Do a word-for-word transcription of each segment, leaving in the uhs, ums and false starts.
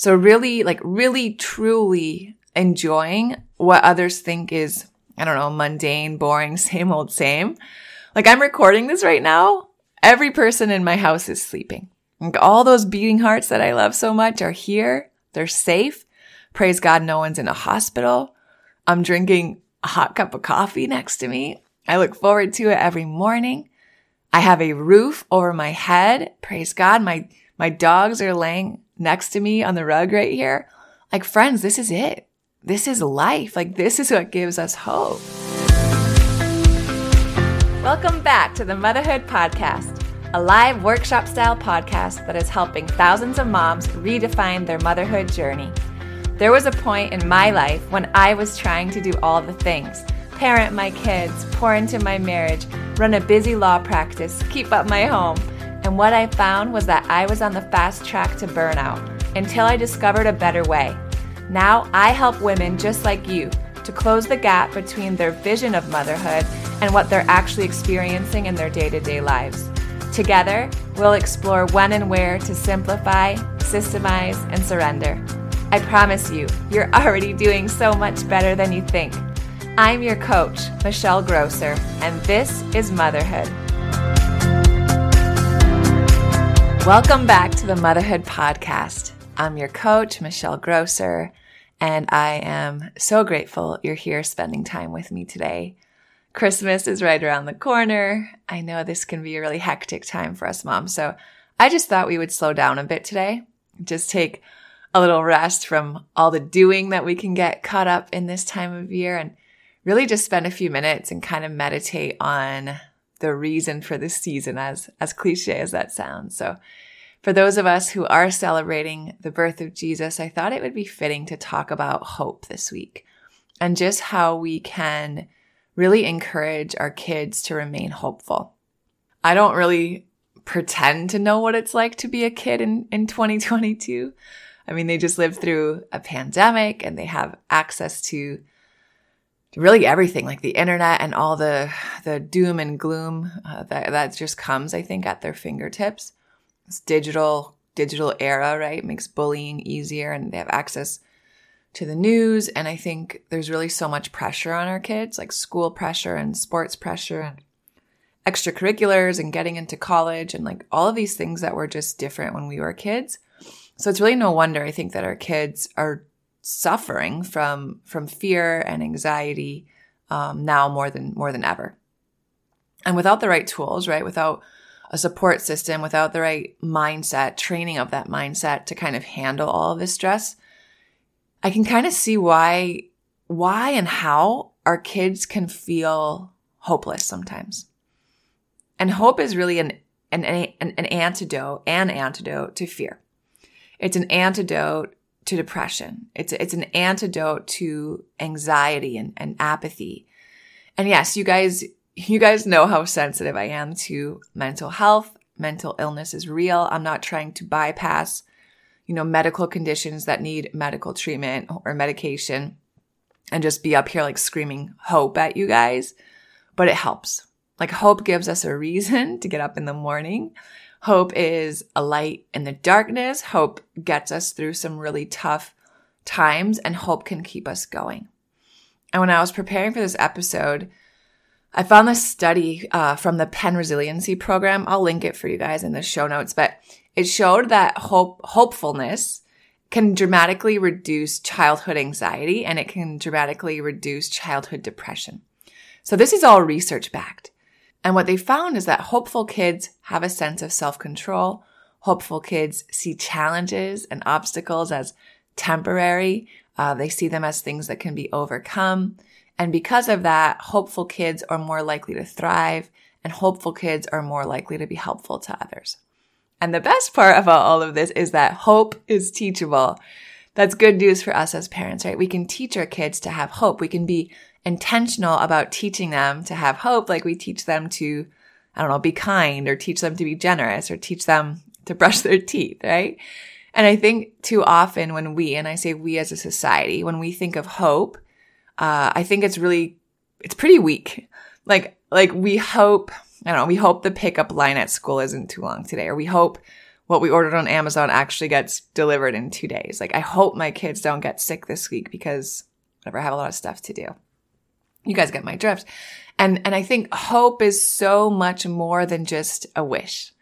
So really, like really truly enjoying what others think is, I don't know, mundane, boring, same old, same. Like I'm recording this right now. Every person in my house is sleeping. Like all those beating hearts that I love so much are here. They're safe. Praise God, no one's in a hospital. I'm drinking a hot cup of coffee next to me. I look forward to it every morning. I have a roof over my head. Praise God. My, my dogs are laying next to me on the rug right here. Like friends, this is it. This is life. Like this is what gives us hope. Welcome back to the Motherhood Podcast, a live workshop style podcast that is helping thousands of moms redefine their motherhood journey. There was a point in my life when I was trying to do all the things, parent my kids, pour into my marriage, run a busy law practice, keep up my home. And what I found was that I was on the fast track to burnout until I discovered a better way. Now I help women just like you to close the gap between their vision of motherhood and what they're actually experiencing in their day-to-day lives. Together, we'll explore when and where to simplify, systemize, and surrender. I promise you, you're already doing so much better than you think. I'm your coach, Michelle Grosser, and this is Motherhood. Welcome back to the Motherhood Podcast. I'm your coach, Michelle Grosser, and I am so grateful you're here spending time with me today. Christmas is right around the corner. I know this can be a really hectic time for us moms, so I just thought we would slow down a bit today, just take a little rest from all the doing that we can get caught up in this time of year and really just spend a few minutes and kind of meditate on the reason for this season, as, as cliche as that sounds. So for those of us who are celebrating the birth of Jesus, I thought it would be fitting to talk about hope this week and just how we can really encourage our kids to remain hopeful. I don't really pretend to know what it's like to be a kid in, in twenty twenty-two. I mean, they just lived through a pandemic and they have access to really everything, like the internet and all the, the doom and gloom uh, that, that just comes, I think, at their fingertips. It's digital, digital era, right? It makes bullying easier and they have access to the news. And I think there's really so much pressure on our kids, like school pressure and sports pressure and extracurriculars and getting into college and like all of these things that were just different when we were kids. So it's really no wonder I think that our kids are suffering from, from fear and anxiety um, now more than, more than ever. And without the right tools, right? Without a support system, without the right mindset, training of that mindset to kind of handle all of this stress, I can kind of see why, why and how our kids can feel hopeless sometimes. And hope is really an, an, an, an antidote, an antidote to fear. It's an antidote to depression. It's, it's an antidote to anxiety and, and apathy. And yes, you guys, You guys know how sensitive I am to mental health. Mental illness is real. I'm not trying to bypass, you know, medical conditions that need medical treatment or medication and just be up here like screaming hope at you guys, but it helps. Like hope gives us a reason to get up in the morning. Hope is a light in the darkness. Hope gets us through some really tough times and hope can keep us going. And when I was preparing for this episode, I found this study uh, from the Penn Resiliency Program. I'll link it for you guys in the show notes, but it showed that hope, hopefulness can dramatically reduce childhood anxiety and it can dramatically reduce childhood depression. So this is all research backed. And what they found is that hopeful kids have a sense of self-control. Hopeful kids see challenges and obstacles as temporary. Uh, they see them as things that can be overcome. And because of that, hopeful kids are more likely to thrive and hopeful kids are more likely to be helpful to others. And the best part about all of this is that hope is teachable. That's good news for us as parents, right? We can teach our kids to have hope. We can be intentional about teaching them to have hope, like we teach them to, I don't know, be kind or teach them to be generous or teach them to brush their teeth, right? And I think too often when we, and I say we as a society, when we think of hope, Uh, I think it's really, it's pretty weak. Like, like we hope, I don't know, we hope the pickup line at school isn't too long today, or we hope what we ordered on Amazon actually gets delivered in two days. Like, I hope my kids don't get sick this week because whatever, I have a lot of stuff to do. You guys get my drift. And, and I think hope is so much more than just a wish,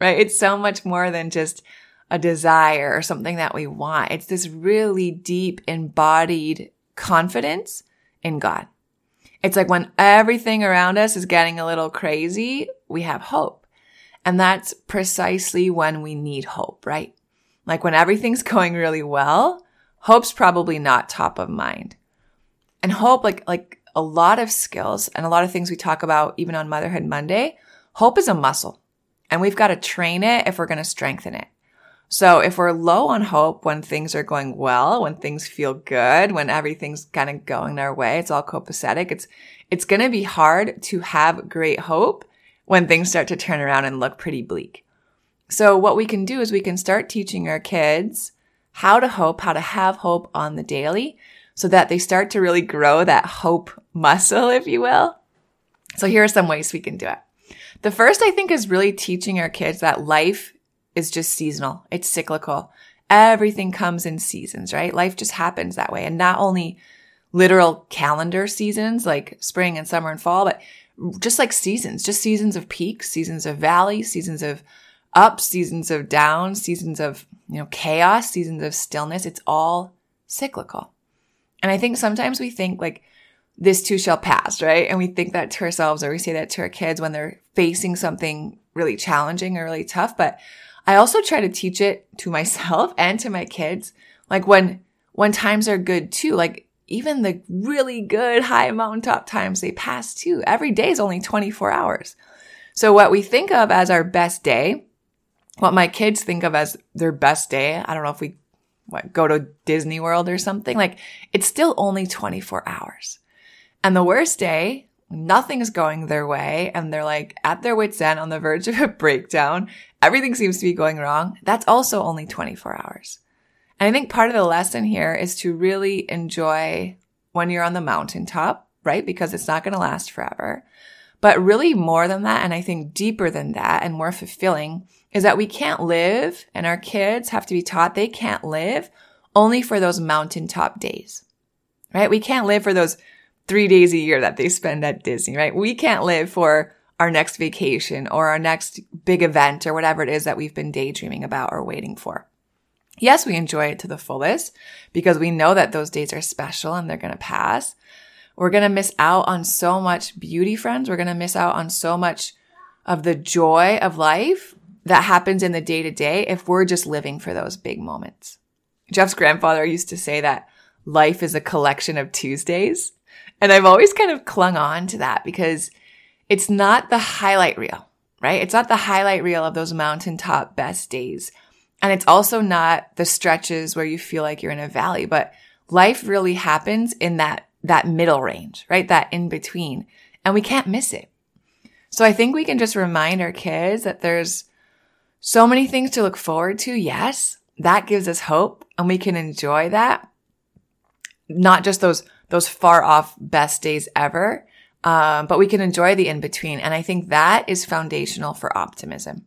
right? It's so much more than just a desire or something that we want. It's this really deep embodied confidence in God. It's like when everything around us is getting a little crazy, we have hope. And that's precisely when we need hope, right? Like when everything's going really well, hope's probably not top of mind. And hope, like, like a lot of skills and a lot of things we talk about even on Motherhood Monday, hope is a muscle. And we've got to train it if we're going to strengthen it. So if we're low on hope when things are going well, when things feel good, when everything's kind of going our way, it's all copacetic, it's it's going to be hard to have great hope when things start to turn around and look pretty bleak. So what we can do is we can start teaching our kids how to hope, how to have hope on the daily so that they start to really grow that hope muscle, if you will. So here are some ways we can do it. The first, I think, is really teaching our kids that life is just seasonal. It's cyclical. Everything comes in seasons, right? Life just happens that way. And not only literal calendar seasons like spring and summer and fall, but just like seasons, just seasons of peaks, seasons of valleys, seasons of ups, seasons of downs, seasons of, you know, chaos, seasons of stillness. It's all cyclical. And I think sometimes we think like this too shall pass, right? And we think that to ourselves or we say that to our kids when they're facing something really challenging or really tough. But I also try to teach it to myself and to my kids, like when when times are good too, like even the really good high mountaintop times, they pass too. Every day is only twenty-four hours. So what we think of as our best day, what my kids think of as their best day, I don't know if we what, go to Disney World or something, like it's still only twenty-four hours. And the worst day, nothing's going their way and they're like at their wit's end on the verge of a breakdown. Everything seems to be going wrong. That's also only twenty-four hours. And I think part of the lesson here is to really enjoy when you're on the mountaintop, right? Because it's not going to last forever. But really more than that, and I think deeper than that and more fulfilling, is that we can't live, and our kids have to be taught they can't live only for those mountaintop days, right? We can't live for those three days a year that they spend at Disney, right? We can't live for our next vacation or our next big event or whatever it is that we've been daydreaming about or waiting for. Yes, we enjoy it to the fullest because we know that those days are special and they're going to pass. We're going to miss out on so much beauty, friends. We're going to miss out on so much of the joy of life that happens in the day to day if we're just living for those big moments. Jeff's grandfather used to say that life is a collection of Tuesdays. And I've always kind of clung on to that because it's not the highlight reel, right? It's not the highlight reel of those mountaintop best days. And it's also not the stretches where you feel like you're in a valley, but life really happens in that, that middle range, right? That in between. And we can't miss it. So I think we can just remind our kids that there's so many things to look forward to. Yes, that gives us hope and we can enjoy that. Not just those those far off best days ever, um, but we can enjoy the in-between. And I think that is foundational for optimism.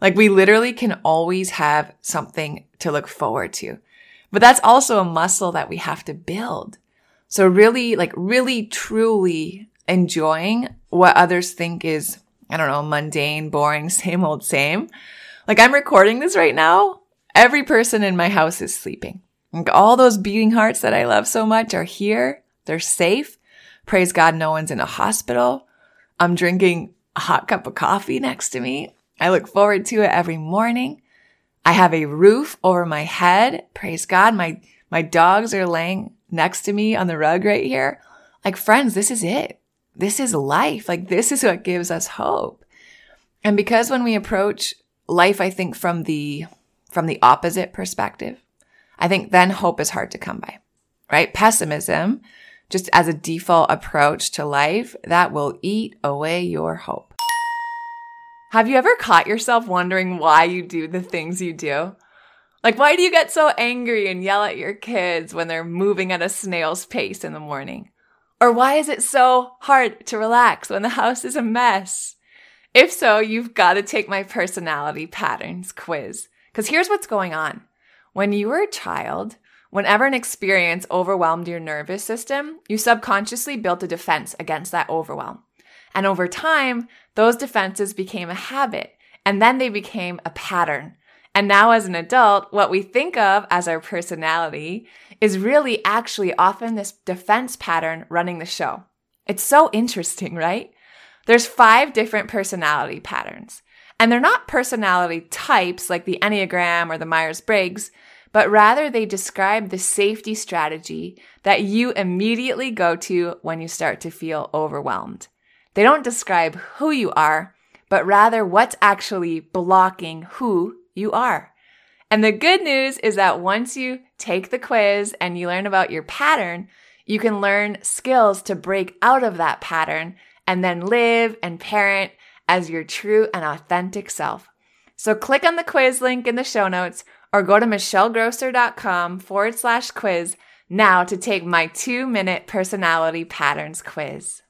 Like we literally can always have something to look forward to, but that's also a muscle that we have to build. So really, like really truly enjoying what others think is, I don't know, mundane, boring, same old, same. Like I'm recording this right now. Every person in my house is sleeping. All those beating hearts that I love so much are here. They're safe. Praise God, no one's in a hospital. I'm drinking a hot cup of coffee next to me. I look forward to it every morning. I have a roof over my head. Praise God, my my dogs are laying next to me on the rug right here. Like friends, this is it. This is life. Like this is what gives us hope. And because when we approach life, I think from the from the opposite perspective, I think then hope is hard to come by, right? Pessimism, just as a default approach to life, that will eat away your hope. Have you ever caught yourself wondering why you do the things you do? Like, why do you get so angry and yell at your kids when they're moving at a snail's pace in the morning? Or why is it so hard to relax when the house is a mess? If so, you've got to take my personality patterns quiz. Because here's what's going on. When you were a child, whenever an experience overwhelmed your nervous system, you subconsciously built a defense against that overwhelm. And over time, those defenses became a habit, and then they became a pattern. And now as an adult, what we think of as our personality is really actually often this defense pattern running the show. It's so interesting, right? There's five different personality patterns, and they're not personality types like the Enneagram or the Myers-Briggs, but rather they describe the safety strategy that you immediately go to when you start to feel overwhelmed. They don't describe who you are, but rather what's actually blocking who you are. And the good news is that once you take the quiz and you learn about your pattern, you can learn skills to break out of that pattern and then live and parent as your true and authentic self. So click on the quiz link in the show notes or go to michellegrosser.com forward slash quiz now to take my two-minute personality patterns quiz.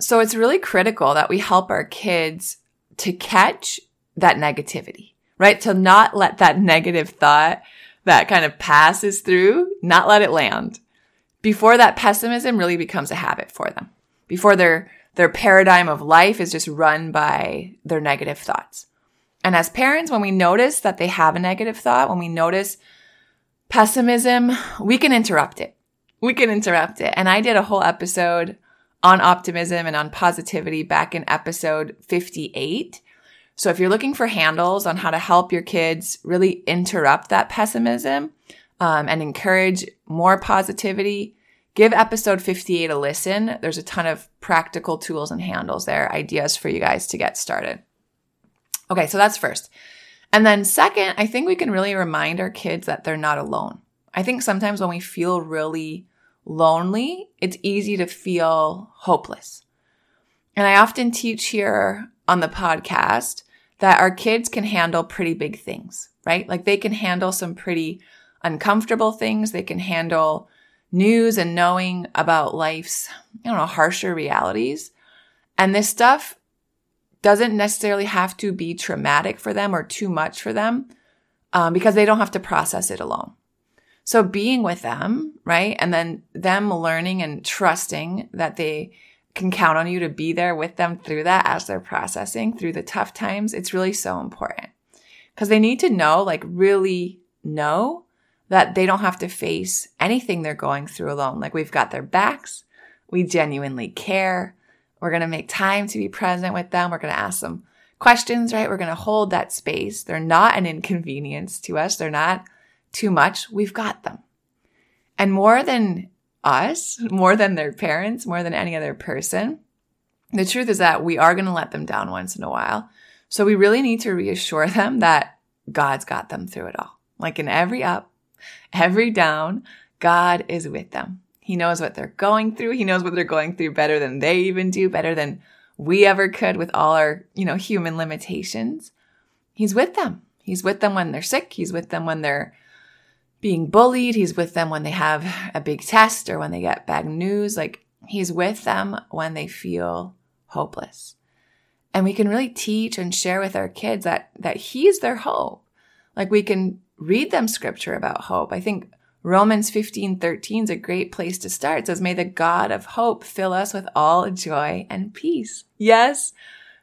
So it's really critical that we help our kids to catch that negativity, right? To not let that negative thought that kind of passes through, not let it land before that pessimism really becomes a habit for them, before their their paradigm of life is just run by their negative thoughts. And as parents, when we notice that they have a negative thought, when we notice pessimism, we can interrupt it. We can interrupt it. And I did a whole episode on optimism and on positivity back in episode fifty-eight. So if you're looking for handles on how to help your kids really interrupt that pessimism um, and encourage more positivity, give episode fifty-eight a listen. There's a ton of practical tools and handles there, ideas for you guys to get started. Okay, so that's first. And then second, I think we can really remind our kids that they're not alone. I think sometimes when we feel really lonely, it's easy to feel hopeless. And I often teach here on the podcast that our kids can handle pretty big things, right? Like they can handle some pretty uncomfortable things. They can handle news and knowing about life's, I don't know, harsher realities. And this stuff doesn't necessarily have to be traumatic for them or too much for them um, because they don't have to process it alone. So being with them, right? And then them learning and trusting that they can count on you to be there with them through that as they're processing through the tough times. It's really so important because they need to know, like really know that they don't have to face anything they're going through alone. Like we've got their backs. We genuinely care. We're going to make time to be present with them. We're going to ask them questions, right? We're going to hold that space. They're not an inconvenience to us. They're not too much, we've got them. And more than us, more than their parents, more than any other person, the truth is that we are going to let them down once in a while. So we really need to reassure them that God's got them through it all. Like in every up, every down, God is with them. He knows what they're going through. He knows what they're going through better than they even do, better than we ever could with all our, you know, human limitations. He's with them. He's with them when they're sick. He's with them when they're being bullied. He's with them when they have a big test or when they get bad news. Like he's with them when they feel hopeless. And we can really teach and share with our kids that, that he's their hope. Like we can read them scripture about hope. I think Romans fifteen thirteen is a great place to start. It says, may the God of hope fill us with all joy and peace. Yes,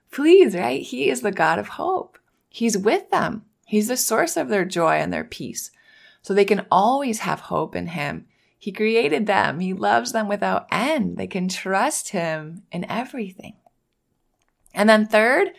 please, right? He is the God of hope. He's with them. He's the source of their joy and their peace. So they can always have hope in him. He created them. He loves them without end. They can trust him in everything. And then third,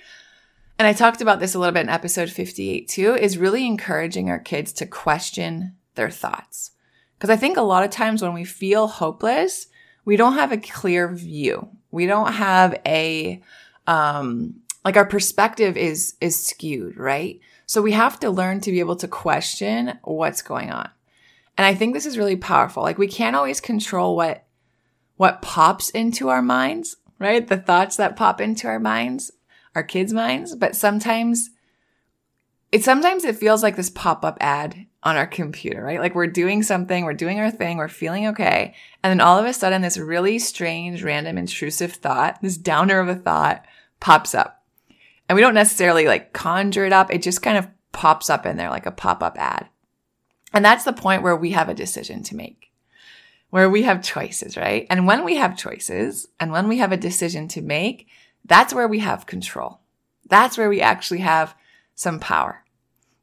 and I talked about this a little bit in episode fifty-eight too, is really encouraging our kids to question their thoughts. Because I think a lot of times when we feel hopeless, we don't have a clear view. We don't have a, um, like our perspective is, is skewed, right? So we have to learn to be able to question what's going on. And I think this is really powerful. Like we can't always control what, what pops into our minds, right? The thoughts that pop into our minds, our kids' minds. But sometimes it, sometimes it feels like this pop-up ad on our computer, right? Like we're doing something, we're doing our thing, we're feeling okay. And then all of a sudden this really strange, random, intrusive thought, this downer of a thought pops up. And we don't necessarily like conjure it up. It just kind of pops up in there like a pop-up ad. And that's the point where we have a decision to make, where we have choices, right? And when we have choices and when we have a decision to make, that's where we have control. That's where we actually have some power,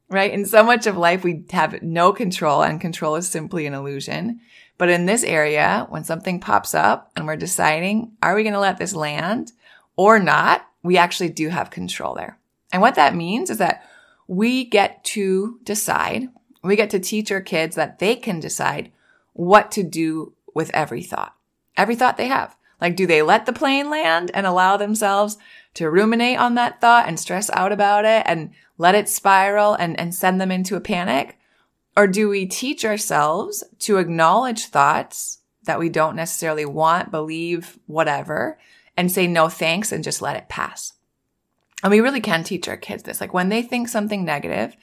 right? In so much of life, we have no control, and control is simply an illusion. But in this area, when something pops up and we're deciding, are we going to let this land or not? We actually do have control there. And what that means is that we get to decide. We get to teach our kids that they can decide what to do with every thought, every thought they have. Like, do they let the plane land and allow themselves to ruminate on that thought and stress out about it and let it spiral and, and send them into a panic? Or do we teach ourselves to acknowledge thoughts that we don't necessarily want, believe, whatever, and say no thanks and just let it pass? And we really can teach our kids this. Like, when they think something negative,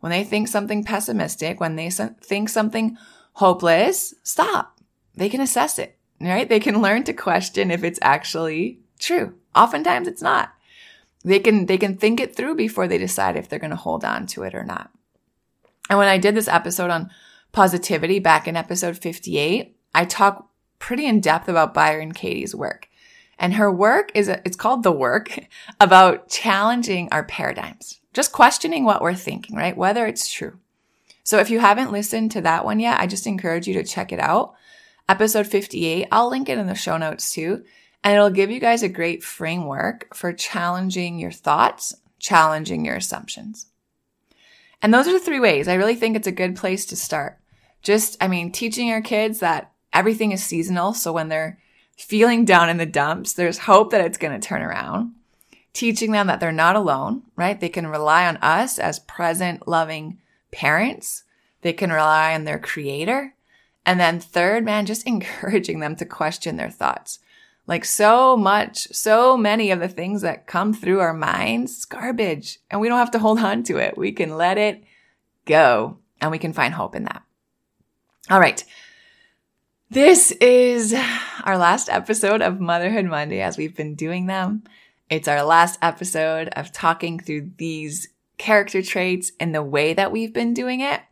when they think something pessimistic, when they think something hopeless, stop. They can assess it, right? They can learn to question if it's actually true. Oftentimes it's not. They can, they can think it through before they decide if they're going to hold on to it or not. And when I did this episode on positivity back in episode fifty-eight, I talk pretty in depth about Byron Katie's work. And her work is, a, it's called The Work, about challenging our paradigms, just questioning what we're thinking, right? Whether it's true. So if you haven't listened to that one yet, I just encourage you to check it out. Episode fifty-eight, I'll link it in the show notes too. And it'll give you guys a great framework for challenging your thoughts, challenging your assumptions. And those are the three ways. I really think it's a good place to start. Just, I mean, teaching our kids that everything is seasonal. So when they're feeling down in the dumps, there's hope that it's going to turn around. Teaching them that they're not alone, right? They can rely on us as present, loving parents. They can rely on their creator. And then third, man, just encouraging them to question their thoughts. Like, so much, so many of the things that come through our minds is garbage, and we don't have to hold on to it. We can let it go, and we can find hope in that. All right. This is our last episode of Motherhood Monday, as we've been doing them. It's our last episode of talking through these character traits in the way that we've been doing it.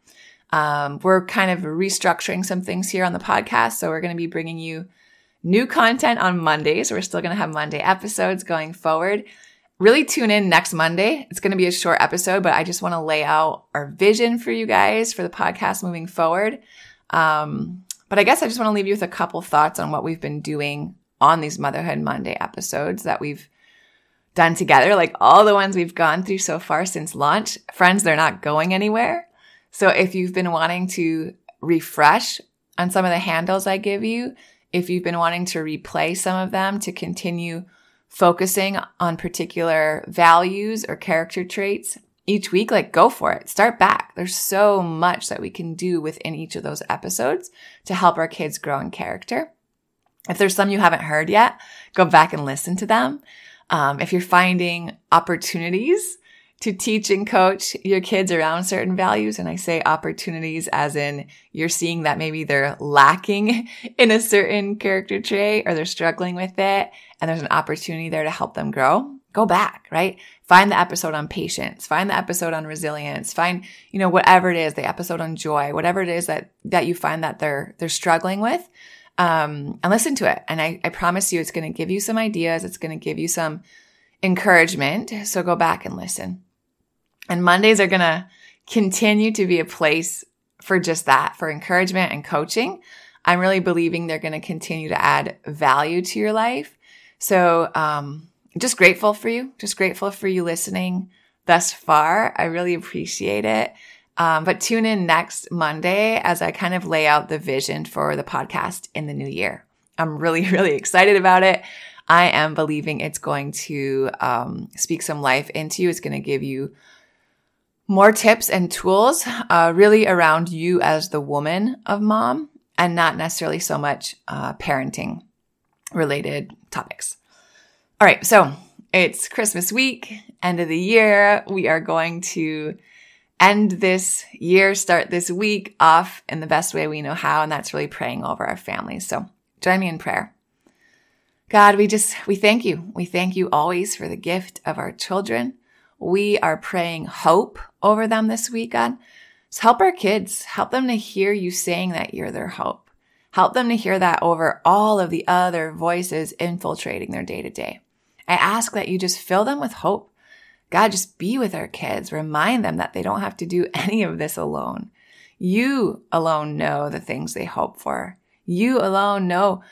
Um, we're kind of restructuring some things here on the podcast, so we're going to be bringing you new content on Mondays. We're still going to have Monday episodes going forward. Really tune in next Monday. It's going to be a short episode, but I just want to lay out our vision for you guys for the podcast moving forward. Um, but I guess I just want to leave you with a couple thoughts on what we've been doing on these Motherhood Monday episodes that we've done together, like all the ones we've gone through so far since launch. Friends, they're not going anywhere. So if you've been wanting to refresh on some of the handles I give you, if you've been wanting to replay some of them to continue focusing on particular values or character traits each week, like, go for it. Start back. There's so much that we can do within each of those episodes to help our kids grow in character. If there's some you haven't heard yet, go back and listen to them. Um, if you're finding opportunities to teach and coach your kids around certain values. And I say opportunities as in you're seeing that maybe they're lacking in a certain character trait or they're struggling with it, and there's an opportunity there to help them grow. Go back, right? Find the episode on patience, find the episode on resilience, find, you know, whatever it is, the episode on joy, whatever it is that, that you find that they're, they're struggling with, um, and listen to it. And I, I promise you, it's going to give you some ideas. It's going to give you some encouragement. So go back and listen. And Mondays are going to continue to be a place for just that, for encouragement and coaching. I'm really believing they're going to continue to add value to your life. So um, just grateful for you, just grateful for you listening thus far. I really appreciate it. Um, but tune in next Monday as I kind of lay out the vision for the podcast in the new year. I'm really, really excited about it. I am believing it's going to um, speak some life into you. It's going to give you more tips and tools uh, really around you as the woman of mom, and not necessarily so much uh, parenting related topics. All right. So it's Christmas week, end of the year. We are going to end this year, start this week off in the best way we know how. And that's really praying over our families. So join me in prayer. God, we just, we thank you. We thank you always for the gift of our children. We are praying hope over them this week, God. So help our kids. Help them to hear you saying that you're their hope. Help them to hear that over all of the other voices infiltrating their day-to-day. I ask that you just fill them with hope. God, just be with our kids. Remind them that they don't have to do any of this alone. You alone know the things they hope for. You alone know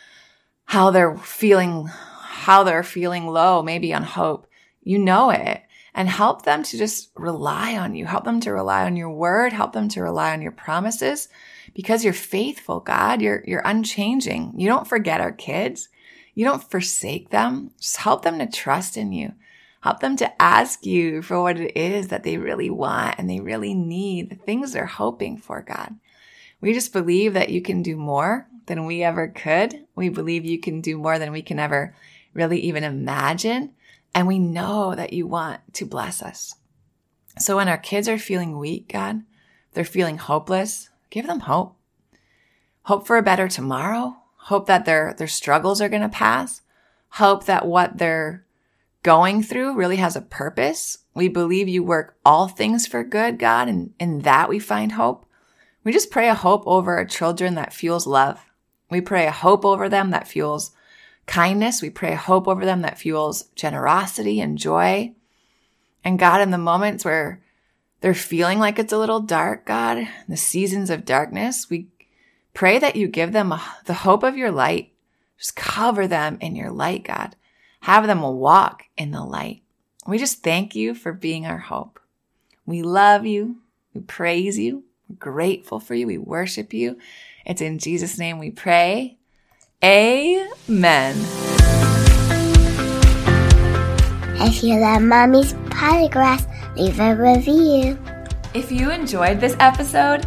how they're feeling, how they're feeling low, maybe on hope. You know it. And help them to just rely on you. Help them to rely on your word. Help them to rely on your promises, because you're faithful, God. You're, you're unchanging. You don't forget our kids. You don't forsake them. Just help them to trust in you. Help them to ask you for what it is that they really want and they really need, the things they're hoping for, God. We just believe that you can do more than we ever could. We believe you can do more than we can ever really even imagine. And we know that you want to bless us. So when our kids are feeling weak, God, they're feeling hopeless, give them hope. Hope for a better tomorrow. Hope that their, their struggles are going to pass. Hope that what they're going through really has a purpose. We believe you work all things for good, God, and in that we find hope. We just pray a hope over our children that fuels love. We pray a hope over them that fuels kindness. We pray hope over them that fuels generosity and joy. And God, in the moments where they're feeling like it's a little dark, God, the seasons of darkness, we pray that you give them the hope of your light. Just cover them in your light, God. Have them walk in the light. We just thank you for being our hope. We love you. We praise you. We're grateful for you. We worship you. It's in Jesus' name we pray. Amen. If you love Mommy's Podcast, leave a review. If you enjoyed this episode,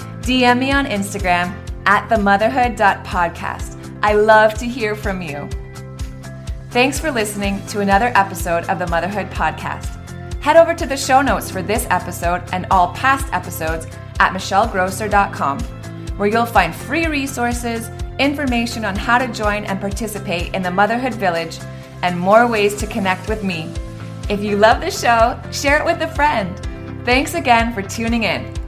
D M me on Instagram at the motherhood dot podcast. I love to hear from you. Thanks for listening to another episode of the Motherhood Podcast. Head over to the show notes for this episode and all past episodes at michelle grosser dot com, where you'll find free resources, information on how to join and participate in the Motherhood Village, and more ways to connect with me. If you love the show, share it with a friend. Thanks again for tuning in.